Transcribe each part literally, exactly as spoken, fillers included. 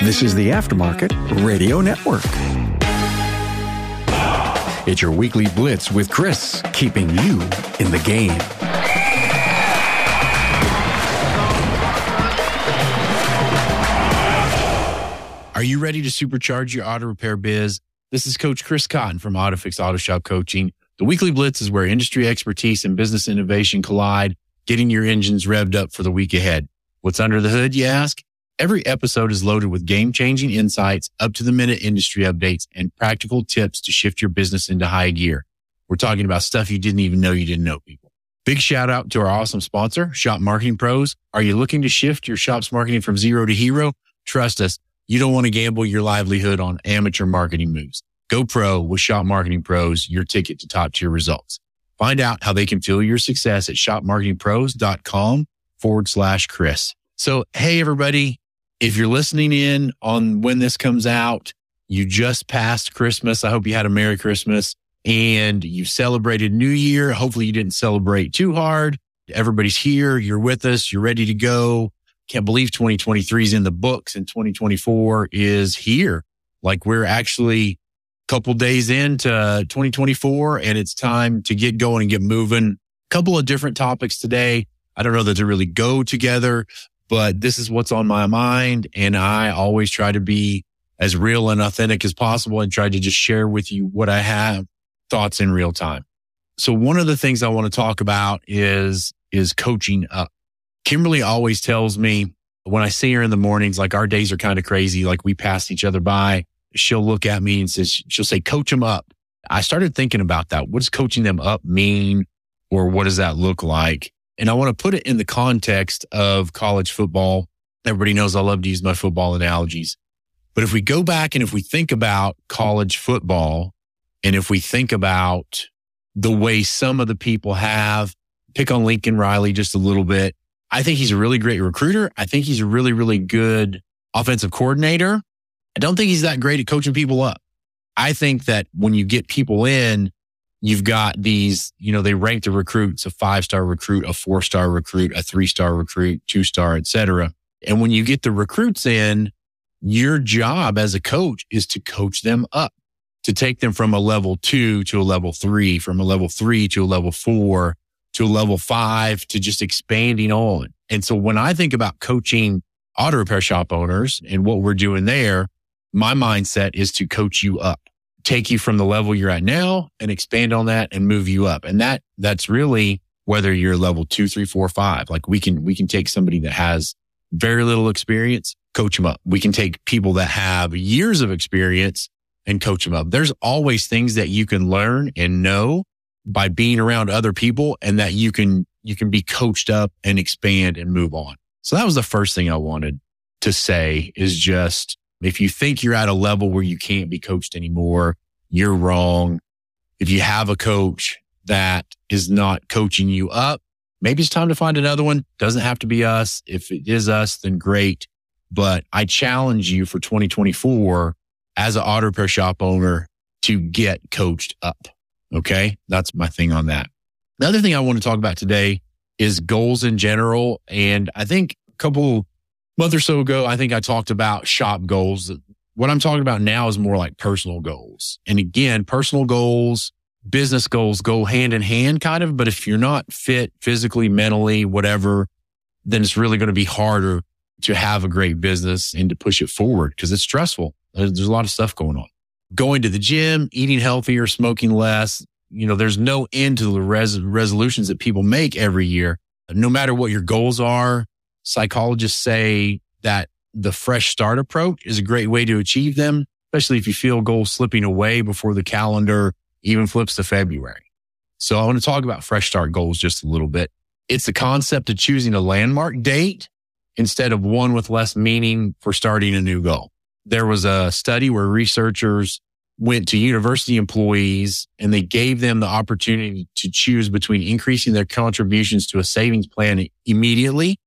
This is the Aftermarket Radio Network. It's your weekly blitz with Chris, keeping you in the game. Are you ready to supercharge your auto repair biz? This is Coach Chris Cotton from AutoFix Auto Shop Coaching. The weekly blitz is where industry expertise and business innovation collide, getting your engines revved up for the week ahead. What's under the hood, you ask? Every episode is loaded with game-changing insights, up-to-the-minute industry updates, and practical tips to shift your business into high gear. We're talking about stuff you didn't even know you didn't know, people. Big shout out to our awesome sponsor, Shop Marketing Pros. Are you looking to shift your shop's marketing from zero to hero? Trust us. You don't want to gamble your livelihood on amateur marketing moves. Go pro with Shop Marketing Pros, your ticket to top-tier results. Find out how they can fuel your success at shopmarketingpros.com forward slash Chris. So, hey, everybody, if you're listening in on when this comes out, you just passed Christmas. I hope you had a Merry Christmas and you celebrated New Year. Hopefully you didn't celebrate too hard. Everybody's here. You're with us. You're ready to go. Can't believe twenty twenty-three is in the books and twenty twenty-four is here. Like, we're actually a couple days into twenty twenty-four and it's time to get going and get moving. A couple of different topics today. I don't know that they really go together, but this is what's on my mind. And I always try to be as real and authentic as possible and try to just share with you what I have, thoughts in real time. So one of the things I want to talk about is, is coaching up. Kimberly always tells me when I see her in the mornings, like, our days are kind of crazy. Like, we pass each other by. She'll look at me and says, she'll say, coach them up. I started thinking about that. What does coaching them up mean? Or what does that look like? And I want to put it in the context of college football. Everybody knows I love to use my football analogies. But if we go back and if we think about college football, and if we think about the way some of the people have, pick on Lincoln Riley just a little bit. I think he's a really great recruiter. I think he's a really, really good offensive coordinator. I don't think he's that great at coaching people up. I think that when you get people in, you've got these, you know, they rank the recruits, a five-star recruit, a four-star recruit, a three-star recruit, two-star, et cetera. And when you get the recruits in, your job as a coach is to coach them up, to take them from a level two to a level three, from a level three to a level four, to level five, to just expanding on. And so when I think about coaching auto repair shop owners and what we're doing there, my mindset is to coach you up, take you from the level you're at now and expand on that and move you up. And that that's really whether you're level two, three, four, five. Like, we can we can take somebody that has very little experience, coach them up. We can take people that have years of experience and coach them up. There's always things that you can learn and know by being around other people, and that you can, you can be coached up and expand and move on. So that was the first thing I wanted to say, is just, if you think you're at a level where you can't be coached anymore, you're wrong. If you have a coach that is not coaching you up, maybe it's time to find another one. Doesn't have to be us. If it is us, then great. But I challenge you for twenty twenty-four as an auto repair shop owner to get coached up. Okay, that's my thing on that. The other thing I want to talk about today is goals in general. And I think a couple months or so ago, I think I talked about shop goals. What I'm talking about now is more like personal goals. And again, personal goals, business goals go hand in hand kind of, but if you're not fit physically, mentally, whatever, then it's really going to be harder to have a great business and to push it forward because it's stressful. There's a lot of stuff going on. Going to the gym, eating healthier, smoking less. You know, there's no end to the res- resolutions that people make every year. No matter what your goals are, psychologists say that the fresh start approach is a great way to achieve them, especially if you feel goals slipping away before the calendar even flips to February. So I want to talk about fresh start goals just a little bit. It's the concept of choosing a landmark date instead of one with less meaning for starting a new goal. There was a study where researchers went to university employees and they gave them the opportunity to choose between increasing their contributions to a savings plan immediately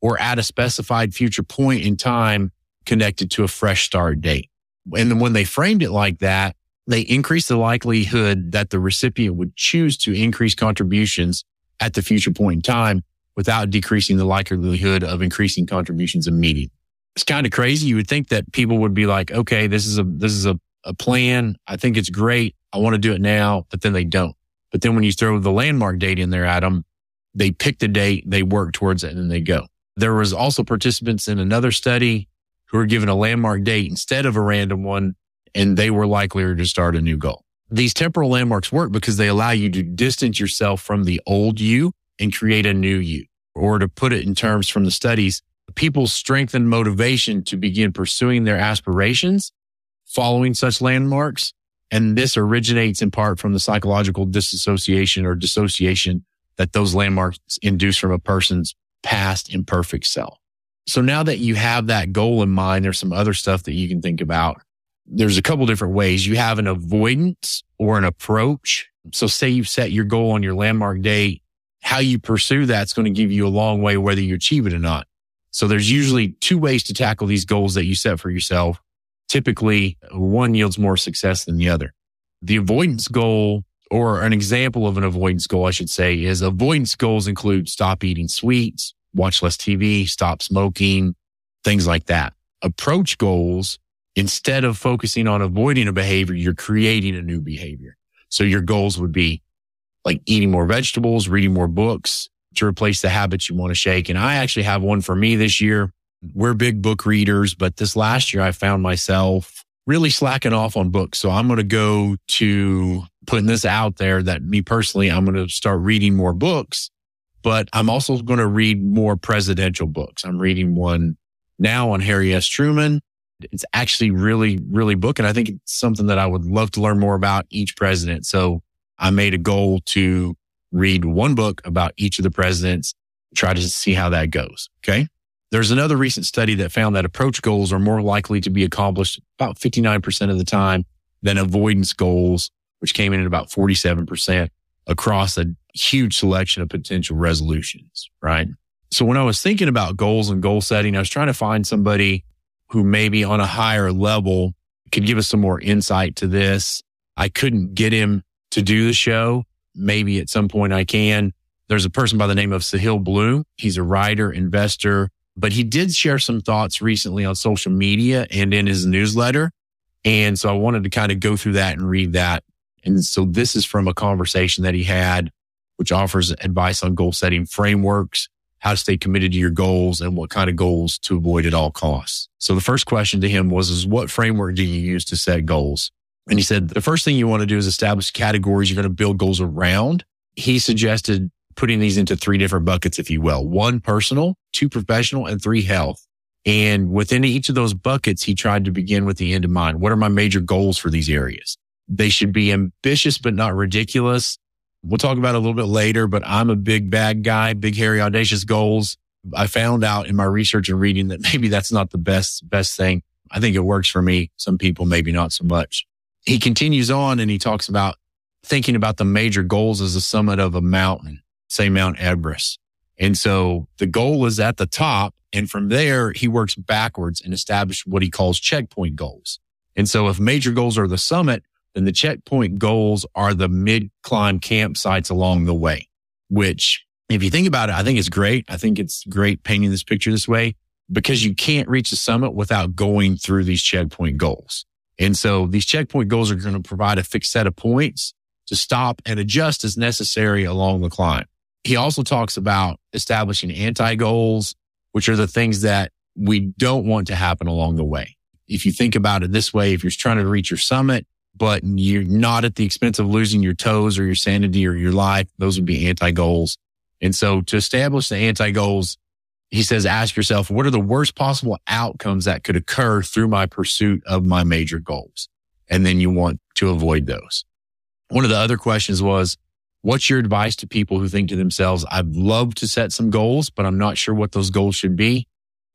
or at a specified future point in time connected to a fresh start date. And then when they framed it like that, they increased the likelihood that the recipient would choose to increase contributions at the future point in time without decreasing the likelihood of increasing contributions immediately. It's kind of crazy. You would think that people would be like, okay, this is a, this is a, a plan. I think it's great. I want to do it now, but then they don't. But then when you throw the landmark date in there, Adam, they pick the date, they work towards it, and then they go. There was also participants in another study who were given a landmark date instead of a random one, and they were likelier to start a new goal. These temporal landmarks work because they allow you to distance yourself from the old you and create a new you. Or to put it in terms from the studies, people's strength and motivation to begin pursuing their aspirations following such landmarks. And this originates in part from the psychological disassociation or dissociation that those landmarks induce from a person's past imperfect self. So now that you have that goal in mind, there's some other stuff that you can think about. There's a couple different ways. You have an avoidance or an approach. So say you've set your goal on your landmark date, how you pursue that's going to give you a long way whether you achieve it or not. So there's usually two ways to tackle these goals that you set for yourself. Typically, one yields more success than the other. The avoidance goal, or an example of an avoidance goal, I should say, is avoidance goals include stop eating sweets, watch less T V, stop smoking, things like that. Approach goals, instead of focusing on avoiding a behavior, you're creating a new behavior. So your goals would be like eating more vegetables, reading more books to replace the habits you want to shake. And I actually have one for me this year. We're big book readers, but this last year I found myself really slacking off on books. So I'm going to go to putting this out there that me personally, I'm going to start reading more books, but I'm also going to read more presidential books. I'm reading one now on Harry S. Truman. It's actually really, really book. And I think it's something that I would love to learn more about each president. So I made a goal to read one book about each of the presidents, try to see how that goes. Okay. There's another recent study that found that approach goals are more likely to be accomplished about fifty-nine percent of the time than avoidance goals, which came in at about forty-seven percent across a huge selection of potential resolutions, right? So when I was thinking about goals and goal setting, I was trying to find somebody who maybe on a higher level could give us some more insight to this. I couldn't get him to do the show. Maybe at some point I can. There's a person by the name of Sahil Bloom. He's a writer, investor, but he did share some thoughts recently on social media and in his newsletter. And so I wanted to kind of go through that and read that. And so this is from a conversation that he had, which offers advice on goal setting frameworks, how to stay committed to your goals, and what kind of goals to avoid at all costs. So the first question to him was, is what framework do you use to set goals? And he said, the first thing you want to do is establish categories you're going to build goals around. He suggested putting these into three different buckets, if you will. One, personal, two, professional, and three, health. And within each of those buckets, he tried to begin with the end in mind. What are my major goals for these areas? They should be ambitious, but not ridiculous. We'll talk about it a little bit later, but I'm a big bad guy, big, hairy, audacious goals. I found out in my research and reading that maybe that's not the best, best thing. I think it works for me. Some people, maybe not so much. He continues on and he talks about thinking about the major goals as the summit of a mountain, say Mount Everest. And so the goal is at the top. And from there, he works backwards and establishes what he calls checkpoint goals. And so if major goals are the summit, then the checkpoint goals are the mid-climb campsites along the way, which if you think about it, I think it's great. I think it's great painting this picture this way because you can't reach the summit without going through these checkpoint goals. And so these checkpoint goals are going to provide a fixed set of points to stop and adjust as necessary along the climb. He also talks about establishing anti-goals, which are the things that we don't want to happen along the way. If you think about it this way, if you're trying to reach your summit, but you're not at the expense of losing your toes or your sanity or your life, those would be anti-goals. And so to establish the anti-goals, he says, ask yourself, what are the worst possible outcomes that could occur through my pursuit of my major goals? And then you want to avoid those. One of the other questions was, what's your advice to people who think to themselves, I'd love to set some goals, but I'm not sure what those goals should be?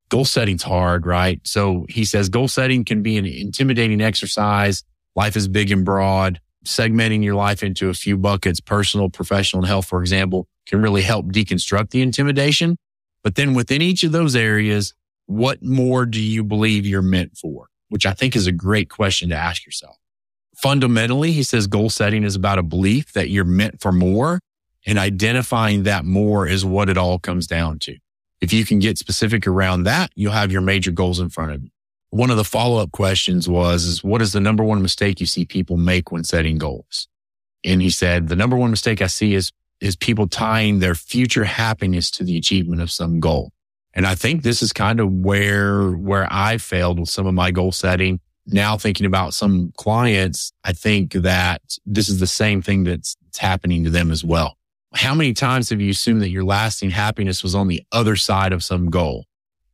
Goal setting's hard, right? So he says goal setting can be an intimidating exercise. Life is big and broad. Segmenting your life into a few buckets, personal, professional, and health, for example, can really help deconstruct the intimidation. But then within each of those areas, what more do you believe you're meant for? Which I think is a great question to ask yourself. Fundamentally, he says goal setting is about a belief that you're meant for more, and identifying that more is what it all comes down to. If you can get specific around that, you'll have your major goals in front of you. One of the follow-up questions was, is what is the number one mistake you see people make when setting goals? And he said, the number one mistake I see is, is people tying their future happiness to the achievement of some goal. And I think this is kind of where, where I failed with some of my goal setting. Now thinking about some clients, I think that this is the same thing that's happening to them as well. How many times have you assumed that your lasting happiness was on the other side of some goal,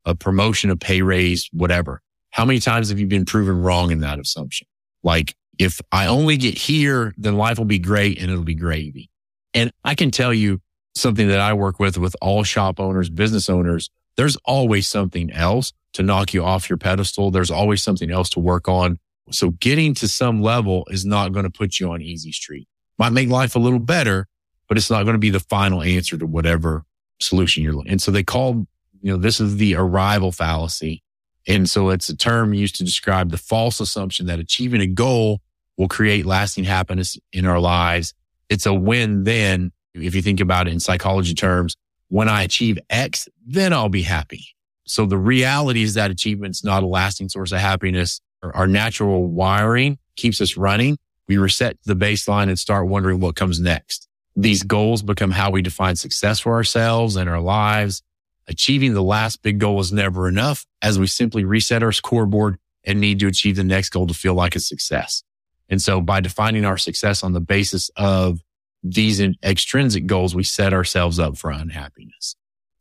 a promotion, a pay raise, whatever? How many times have you been proven wrong in that assumption? Like, if I only get here, then life will be great and it'll be gravy. And I can tell you something that I work with, with all shop owners, business owners, there's always something else to knock you off your pedestal. There's always something else to work on. So getting to some level is not going to put you on easy street. Might make life a little better, but it's not going to be the final answer to whatever solution you're looking. And so they called, you know, this is the arrival fallacy. And so it's a term used to describe the false assumption that achieving a goal will create lasting happiness in our lives. It's a win-then. If you think about it in psychology terms, when I achieve X, then I'll be happy. So the reality is that achievement's not a lasting source of happiness. Our natural wiring keeps us running. We reset the baseline and start wondering what comes next. These goals become how we define success for ourselves and our lives. Achieving the last big goal is never enough, as we simply reset our scoreboard and need to achieve the next goal to feel like a success. And so by defining our success on the basis of these extrinsic goals, we set ourselves up for unhappiness.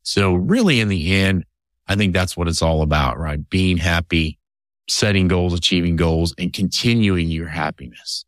So really in the end, I think that's what it's all about, right? Being happy, setting goals, achieving goals, and continuing your happiness.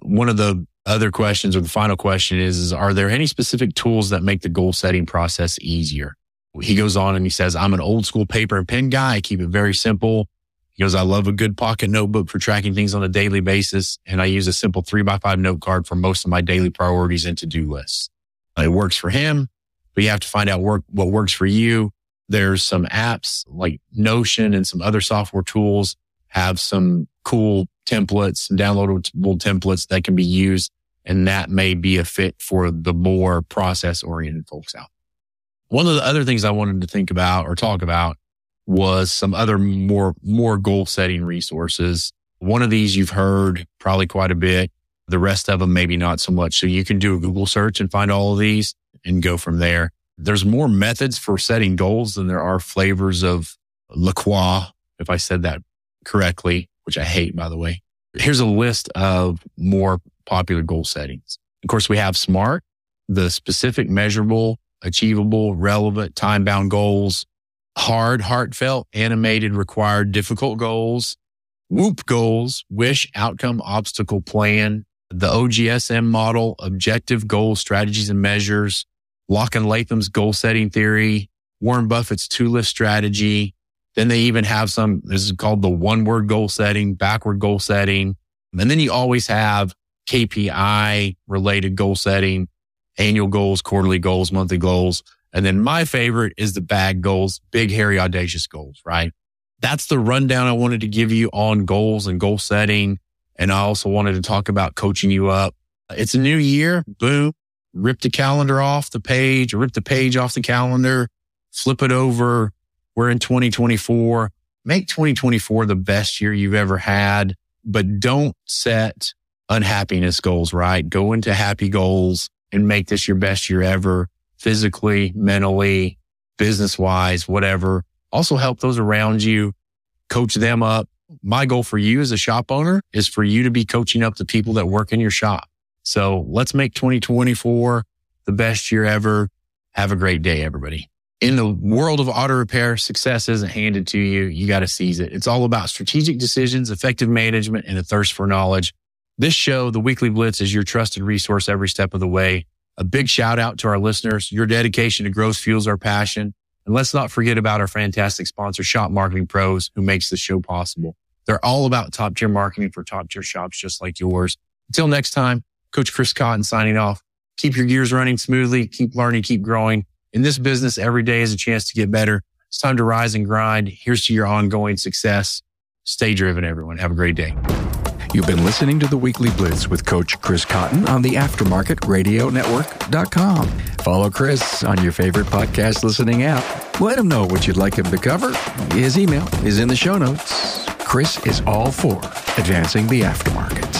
One of the other questions, or the final question is, is are there any specific tools that make the goal setting process easier? He goes on and he says, I'm an old school paper and pen guy. I keep it very simple. He goes, I love a good pocket notebook for tracking things on a daily basis. And I use a simple three by five note card for most of my daily priorities and to-do lists. It works for him, but you have to find out work, what works for you. There's some apps like Notion and some other software tools have some cool templates and downloadable templates that can be used. And that may be a fit for the more process-oriented folks out. One of the other things I wanted to think about or talk about was some other more, more goal setting resources. One of these you've heard probably quite a bit. The rest of them, maybe not so much. So you can do a Google search and find all of these and go from there. There's more methods for setting goals than there are flavors of LaCroix, if I said that correctly, which I hate, by the way. Here's a list of more popular goal settings. Of course, we have SMART, the specific, measurable, achievable, relevant, time-bound goals, hard, heartfelt, animated, required, difficult goals, WHOOP goals, wish, outcome, obstacle, plan, the O G S M model, objective, goals, strategies, and measures, Locke and Latham's goal setting theory, Warren Buffett's two-list strategy. Then they even have some, this is called the one-word goal setting, backward goal setting. And then you always have K P I-related goal setting, annual goals, quarterly goals, monthly goals. And then my favorite is the bag goals, big, hairy, audacious goals, right? That's the rundown I wanted to give you on goals and goal setting. And I also wanted to talk about coaching you up. It's a new year. Boom. Rip the calendar off the page, rip the page off the calendar, flip it over. We're in twenty twenty-four. Make twenty twenty-four the best year you've ever had, but don't set unhappiness goals, right? Go into happy goals and make this your best year ever, physically, mentally, business-wise, whatever. Also help those around you, coach them up. My goal for you as a shop owner is for you to be coaching up the people that work in your shop. So let's make twenty twenty-four the best year ever. Have a great day, everybody. In the world of auto repair, success isn't handed to you. You got to seize it. It's all about strategic decisions, effective management, and a thirst for knowledge. This show, The Weekly Blitz, is your trusted resource every step of the way. A big shout out to our listeners. Your dedication to growth fuels our passion. And let's not forget about our fantastic sponsor, Shop Marketing Pros, who makes this show possible. They're all about top-tier marketing for top-tier shops just like yours. Until next time, Coach Chris Cotton signing off. Keep your gears running smoothly. Keep learning. Keep growing. In this business, every day is a chance to get better. It's time to rise and grind. Here's to your ongoing success. Stay driven, everyone. Have a great day. You've been listening to The Weekly Blitz with Coach Chris Cotton on the aftermarket radio network dot com. Follow Chris on your favorite podcast listening app. Let him know what you'd like him to cover. His email is in the show notes. Chris is all for advancing the aftermarket.